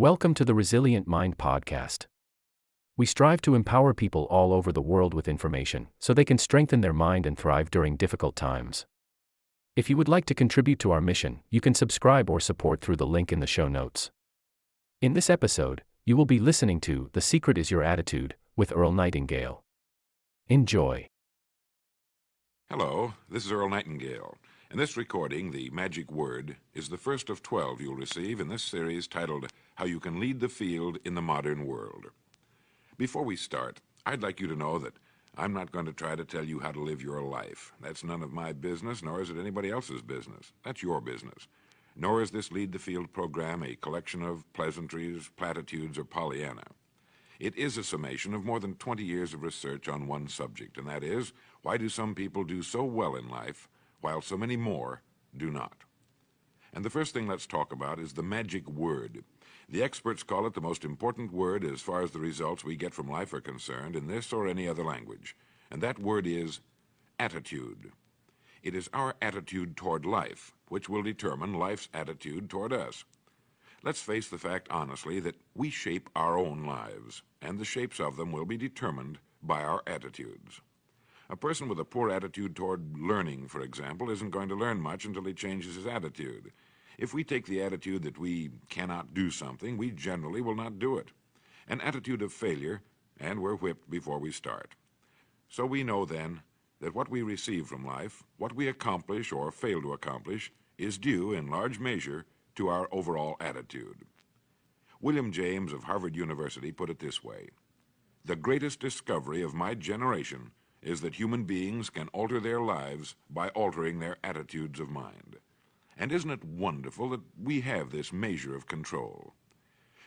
Welcome to the Resilient Mind Podcast. We strive to empower people all over the world with information so they can strengthen their mind and thrive during difficult times. If you would like to contribute to our mission, you can subscribe or support through the link in the show notes. In this episode, you will be listening to The Secret is Your Attitude with Earl Nightingale. Enjoy. Hello, this is Earl Nightingale. In this recording, the magic word is the first of 12 you'll receive in this series titled How You Can Lead the Field in the Modern World. Before we start, I'd like you to know that I'm not going to try to tell you how to live your life. That's none of my business, nor is it anybody else's business. That's your business. Nor is this Lead the Field program a collection of pleasantries, platitudes, or Pollyanna. It is a summation of more than 20 years of research on one subject, and that is, why do some people do so well in life, while so many more do not? And the first thing let's talk about is the magic word. The experts call it the most important word as far as the results we get from life are concerned in this or any other language. And that word is attitude. It is our attitude toward life which will determine life's attitude toward us. Let's face the fact honestly that we shape our own lives, and the shapes of them will be determined by our attitudes. A person with a poor attitude toward learning, for example, isn't going to learn much until he changes his attitude. If we take the attitude that we cannot do something, we generally will not do it. An attitude of failure, and we're whipped before we start. So we know then that what we receive from life, what we accomplish or fail to accomplish, is due in large measure to our overall attitude. William James of Harvard University put it this way: "The greatest discovery of my generation is that human beings can alter their lives by altering their attitudes of mind." And isn't it wonderful that we have this measure of control?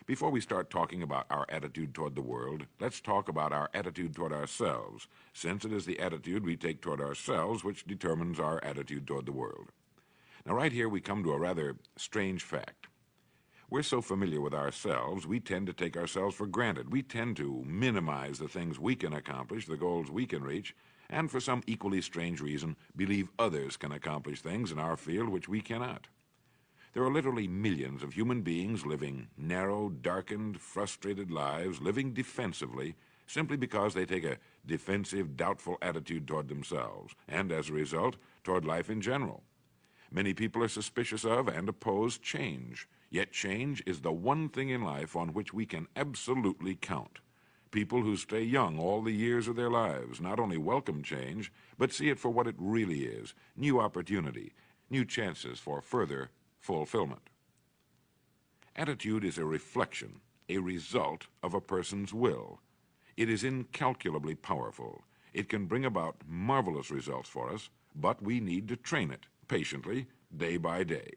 Before we start talking about our attitude toward the world, let's talk about our attitude toward ourselves, since it is the attitude we take toward ourselves which determines our attitude toward the world. Now, right here we come to a rather strange fact. We're so familiar with ourselves, we tend to take ourselves for granted. We tend to minimize the things we can accomplish, the goals we can reach, and for some equally strange reason, believe others can accomplish things in our field which we cannot. There are literally millions of human beings living narrow, darkened, frustrated lives, living defensively, simply because they take a defensive, doubtful attitude toward themselves, and as a result, toward life in general. Many people are suspicious of and oppose change, yet change is the one thing in life on which we can absolutely count. People who stay young all the years of their lives not only welcome change, but see it for what it really is, new opportunity, new chances for further fulfillment. Attitude is a reflection, a result of a person's will. It is incalculably powerful. It can bring about marvelous results for us, but we need to train it patiently, day by day.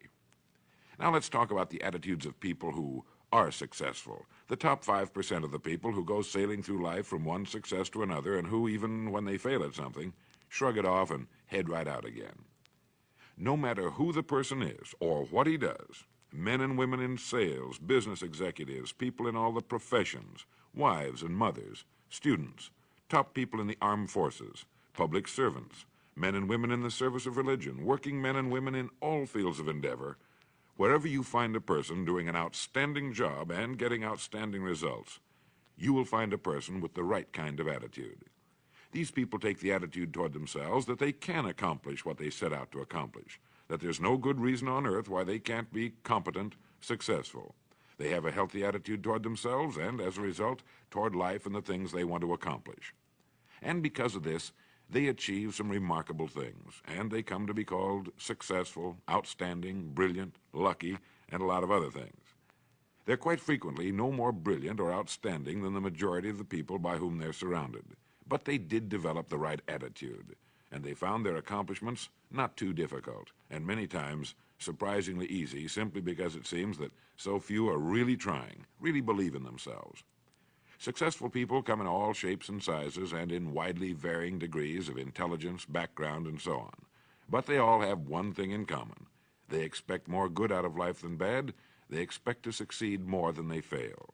Now let's talk about the attitudes of people who are successful, the top 5% of the people who go sailing through life from one success to another and who, even when they fail at something, shrug it off and head right out again. No matter who the person is or what he does, men and women in sales, business executives, people in all the professions, wives and mothers, students, top people in the armed forces, public servants, men and women in the service of religion, working men and women in all fields of endeavor, wherever you find a person doing an outstanding job and getting outstanding results, you will find a person with the right kind of attitude. These people take the attitude toward themselves that they can accomplish what they set out to accomplish, that there's no good reason on earth why they can't be competent, successful. They have a healthy attitude toward themselves and, as a result, toward life and the things they want to accomplish. And because of this, they achieve some remarkable things, and they come to be called successful, outstanding, brilliant, lucky, and a lot of other things. They're quite frequently no more brilliant or outstanding than the majority of the people by whom they're surrounded. But they did develop the right attitude, and they found their accomplishments not too difficult, and many times surprisingly easy, simply because it seems that so few are really trying, really believe in themselves. Successful people come in all shapes and sizes and in widely varying degrees of intelligence, background, and so on. But they all have one thing in common. They expect more good out of life than bad. They expect to succeed more than they fail.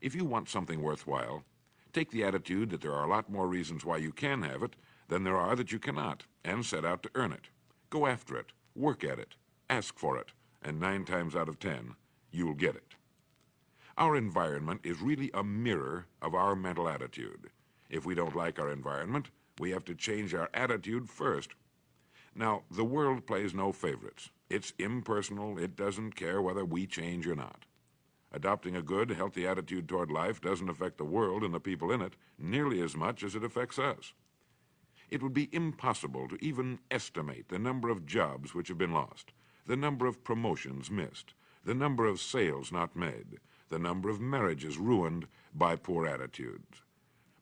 If you want something worthwhile, take the attitude that there are a lot more reasons why you can have it than there are that you cannot, and set out to earn it. Go after it, work at it, ask for it, and 9 times out of 10, you'll get it. Our environment is really a mirror of our mental attitude. If we don't like our environment, we have to change our attitude first. Now, the world plays no favorites. It's impersonal. It doesn't care whether we change or not. Adopting a good, healthy attitude toward life doesn't affect the world and the people in it nearly as much as it affects us. It would be impossible to even estimate the number of jobs which have been lost, the number of promotions missed, the number of sales not made, the number of marriages ruined by poor attitudes.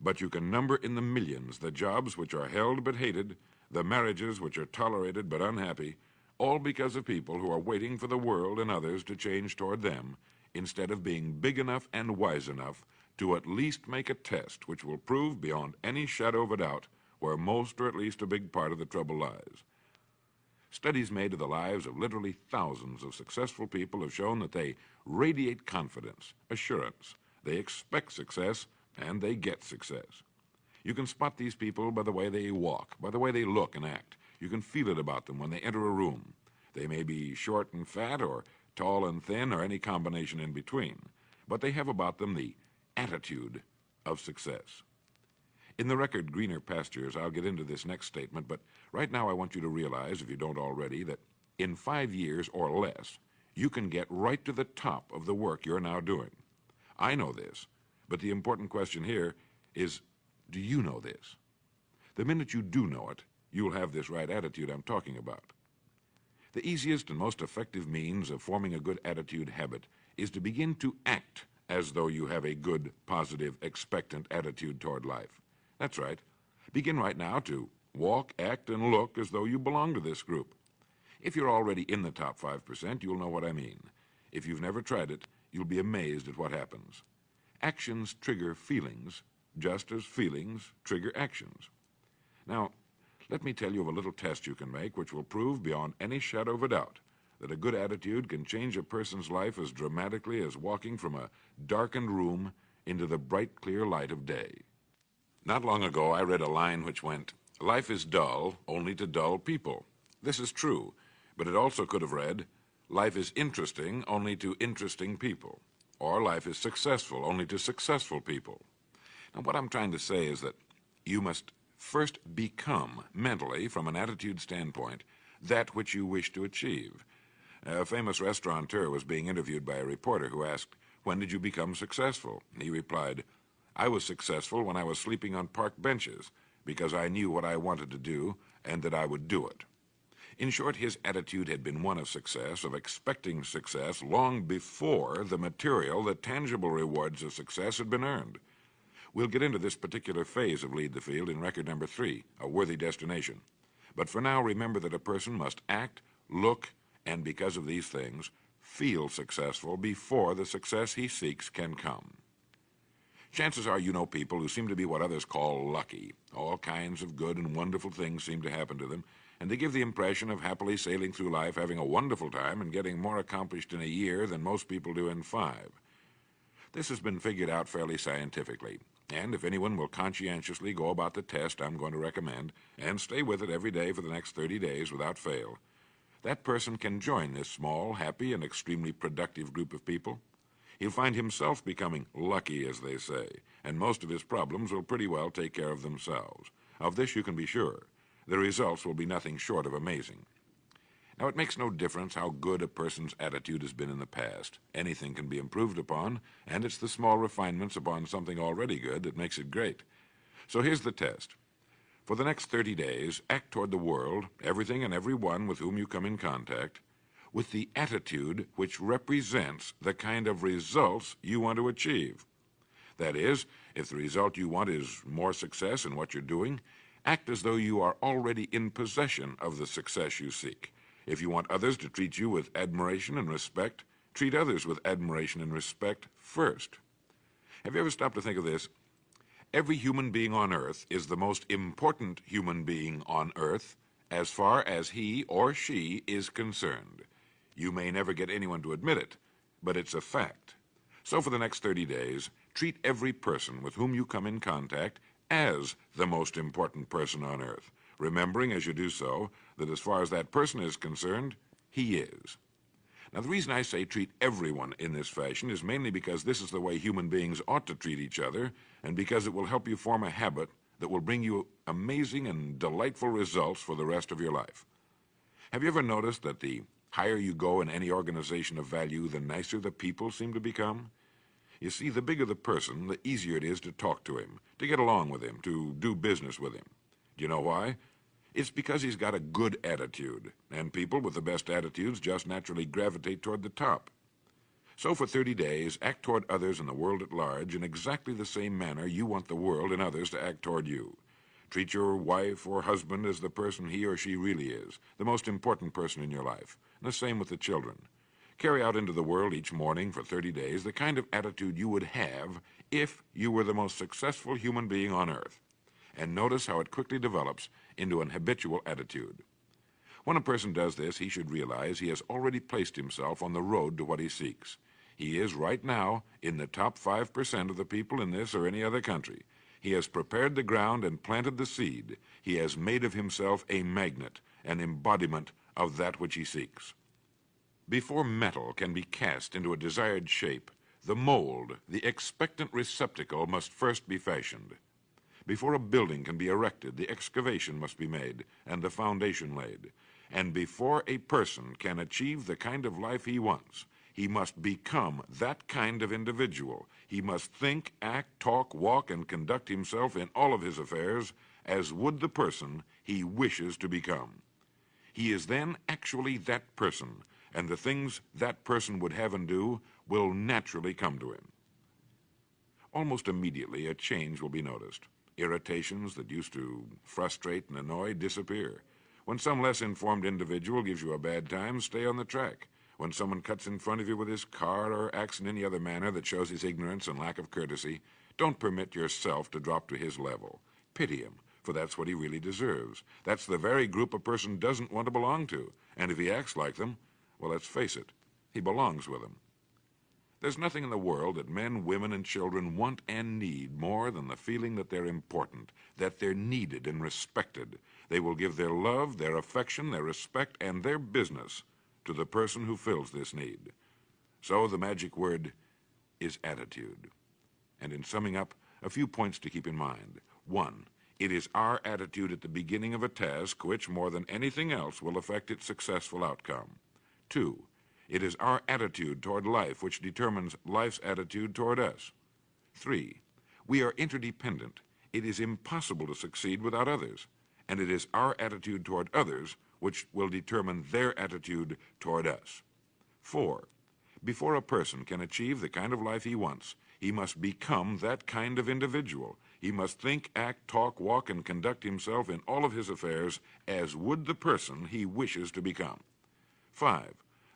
But you can number in the millions the jobs which are held but hated, the marriages which are tolerated but unhappy, all because of people who are waiting for the world and others to change toward them, instead of being big enough and wise enough to at least make a test which will prove beyond any shadow of a doubt where most or at least a big part of the trouble lies. Studies made of the lives of literally thousands of successful people have shown that they radiate confidence, assurance, they expect success, and they get success. You can spot these people by the way they walk, by the way they look and act. You can feel it about them when they enter a room. They may be short and fat or tall and thin or any combination in between, but they have about them the attitude of success. In the record Greener Pastures, I'll get into this next statement, but right now I want you to realize, if you don't already, that in 5 years or less, you can get right to the top of the work you're now doing. I know this, but the important question here is, do you know this? The minute you do know it, you'll have this right attitude I'm talking about. The easiest and most effective means of forming a good attitude habit is to begin to act as though you have a good, positive, expectant attitude toward life. That's right. Begin right now to walk, act, and look as though you belong to this group. If you're already in the top 5%, you'll know what I mean. If you've never tried it, you'll be amazed at what happens. Actions trigger feelings, just as feelings trigger actions. Now, let me tell you of a little test you can make which will prove beyond any shadow of a doubt that a good attitude can change a person's life as dramatically as walking from a darkened room into the bright, clear light of day. Not long ago, I read a line which went, "Life is dull only to dull people." This is true, but it also could have read, "Life is interesting only to interesting people," or "Life is successful only to successful people." Now, what I'm trying to say is that you must first become mentally, from an attitude standpoint, that which you wish to achieve. A famous restaurateur was being interviewed by a reporter who asked, "When did you become successful?" And he replied, "I was successful when I was sleeping on park benches because I knew what I wanted to do and that I would do it." In short, his attitude had been one of success, of expecting success long before the material, the tangible rewards of success had been earned. We'll get into this particular phase of Lead the Field in record number 3, A Worthy Destination. But for now, remember that a person must act, look, and because of these things, feel successful before the success he seeks can come. Chances are you know people who seem to be what others call lucky. All kinds of good and wonderful things seem to happen to them, and they give the impression of happily sailing through life, having a wonderful time, and getting more accomplished in a year than most people do in 5. This has been figured out fairly scientifically, and if anyone will conscientiously go about the test I'm going to recommend and stay with it every day for the next 30 days without fail, that person can join this small, happy, and extremely productive group of people. He'll find himself becoming lucky, as they say, and most of his problems will pretty well take care of themselves. Of this you can be sure. The results will be nothing short of amazing. Now, it makes no difference how good a person's attitude has been in the past. Anything can be improved upon, and it's the small refinements upon something already good that makes it great. So here's the test. For the next 30 days, act toward the world, everything and everyone with whom you come in contact, with the attitude which represents the kind of results you want to achieve. That is, if the result you want is more success in what you're doing, act as though you are already in possession of the success you seek. If you want others to treat you with admiration and respect, treat others with admiration and respect first. Have you ever stopped to think of this? Every human being on earth is the most important human being on earth as far as he or she is concerned. You may never get anyone to admit it, but it's a fact. So for the next 30 days, treat every person with whom you come in contact as the most important person on earth, remembering as you do so that as far as that person is concerned, he is. Now, the reason I say treat everyone in this fashion is mainly because this is the way human beings ought to treat each other, and because it will help you form a habit that will bring you amazing and delightful results for the rest of your life. Have you ever noticed that the higher you go in any organization of value, the nicer the people seem to become? You see, the bigger the person, the easier it is to talk to him, to get along with him, to do business with him. Do you know why? It's because he's got a good attitude, and people with the best attitudes just naturally gravitate toward the top. So for 30 days, act toward others and the world at large in exactly the same manner you want the world and others to act toward you. Treat your wife or husband as the person he or she really is, the most important person in your life. And the same with the children. Carry out into the world each morning for 30 days the kind of attitude you would have if you were the most successful human being on earth. And notice how it quickly develops into an habitual attitude. When a person does this, he should realize he has already placed himself on the road to what he seeks. He is right now in the top 5% of the people in this or any other country. He has prepared the ground and planted the seed. He has made of himself a magnet, an embodiment of that which he seeks. Before metal can be cast into a desired shape, the mold, the expectant receptacle, must first be fashioned. Before a building can be erected, the excavation must be made and the foundation laid. And before a person can achieve the kind of life he wants, he must become that kind of individual. He must think, act, talk, walk, and conduct himself in all of his affairs as would the person he wishes to become. He is then actually that person, and the things that person would have and do will naturally come to him. Almost immediately, a change will be noticed. Irritations that used to frustrate and annoy disappear. When some less informed individual gives you a bad time, stay on the track. When someone cuts in front of you with his car or acts in any other manner that shows his ignorance and lack of courtesy, don't permit yourself to drop to his level. Pity him, for that's what he really deserves. That's the very group a person doesn't want to belong to. And if he acts like them, well, let's face it, he belongs with them. There's nothing in the world that men, women, and children want and need more than the feeling that they're important, that they're needed and respected. They will give their love, their affection, their respect, and their business to the person who fills this need. So the magic word is attitude. And in summing up, a few points to keep in mind. 1. It is our attitude at the beginning of a task which, more than anything else, will affect its successful outcome. 2. It is our attitude toward life which determines life's attitude toward us. 3. We are interdependent. It is impossible to succeed without others. And it is our attitude toward others which will determine their attitude toward us. 4. Before a person can achieve the kind of life he wants, he must become that kind of individual. He must think, act, talk, walk, and conduct himself in all of his affairs as would the person he wishes to become. 5.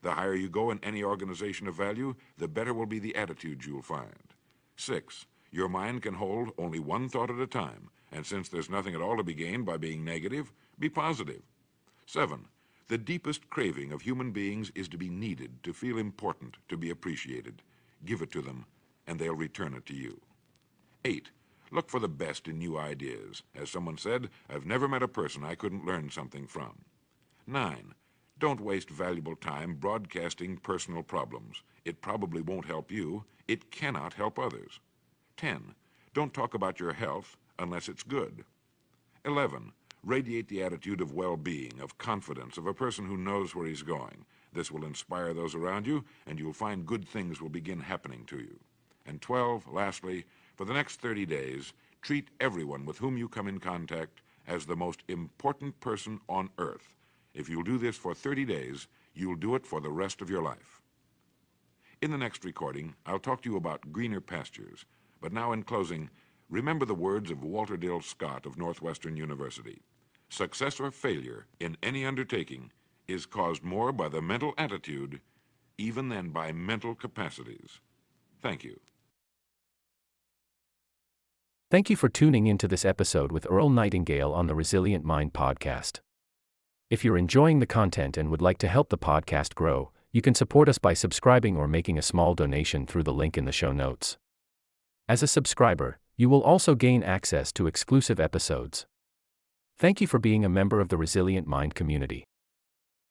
The higher you go in any organization of value, the better will be the attitude you'll find. 6. Your mind can hold only one thought at a time, and since there's nothing at all to be gained by being negative, be positive. 7. The deepest craving of human beings is to be needed, to feel important, to be appreciated. Give it to them, and they'll return it to you. 8. Look for the best in new ideas. As someone said, I've never met a person I couldn't learn something from. 9. Don't waste valuable time broadcasting personal problems. It probably won't help you. It cannot help others. 10. Don't talk about your health unless it's good. 11. Radiate the attitude of well-being, of confidence, of a person who knows where he's going. This will inspire those around you, and you'll find good things will begin happening to you. And 12. Lastly, for the next 30 days, treat everyone with whom you come in contact as the most important person on earth. If you'll do this for 30 days, you'll do it for the rest of your life. In the next recording, I'll talk to you about greener pastures. But now, in closing, remember the words of Walter Dill Scott of Northwestern University. Success or failure in any undertaking is caused more by the mental attitude even than by mental capacities. Thank you. Thank you for tuning into this episode with Earl Nightingale on the Resilient Mind podcast. If you're enjoying the content and would like to help the podcast grow, you can support us by subscribing or making a small donation through the link in the show notes. As a subscriber, you will also gain access to exclusive episodes. Thank you for being a member of the Resilient Mind community.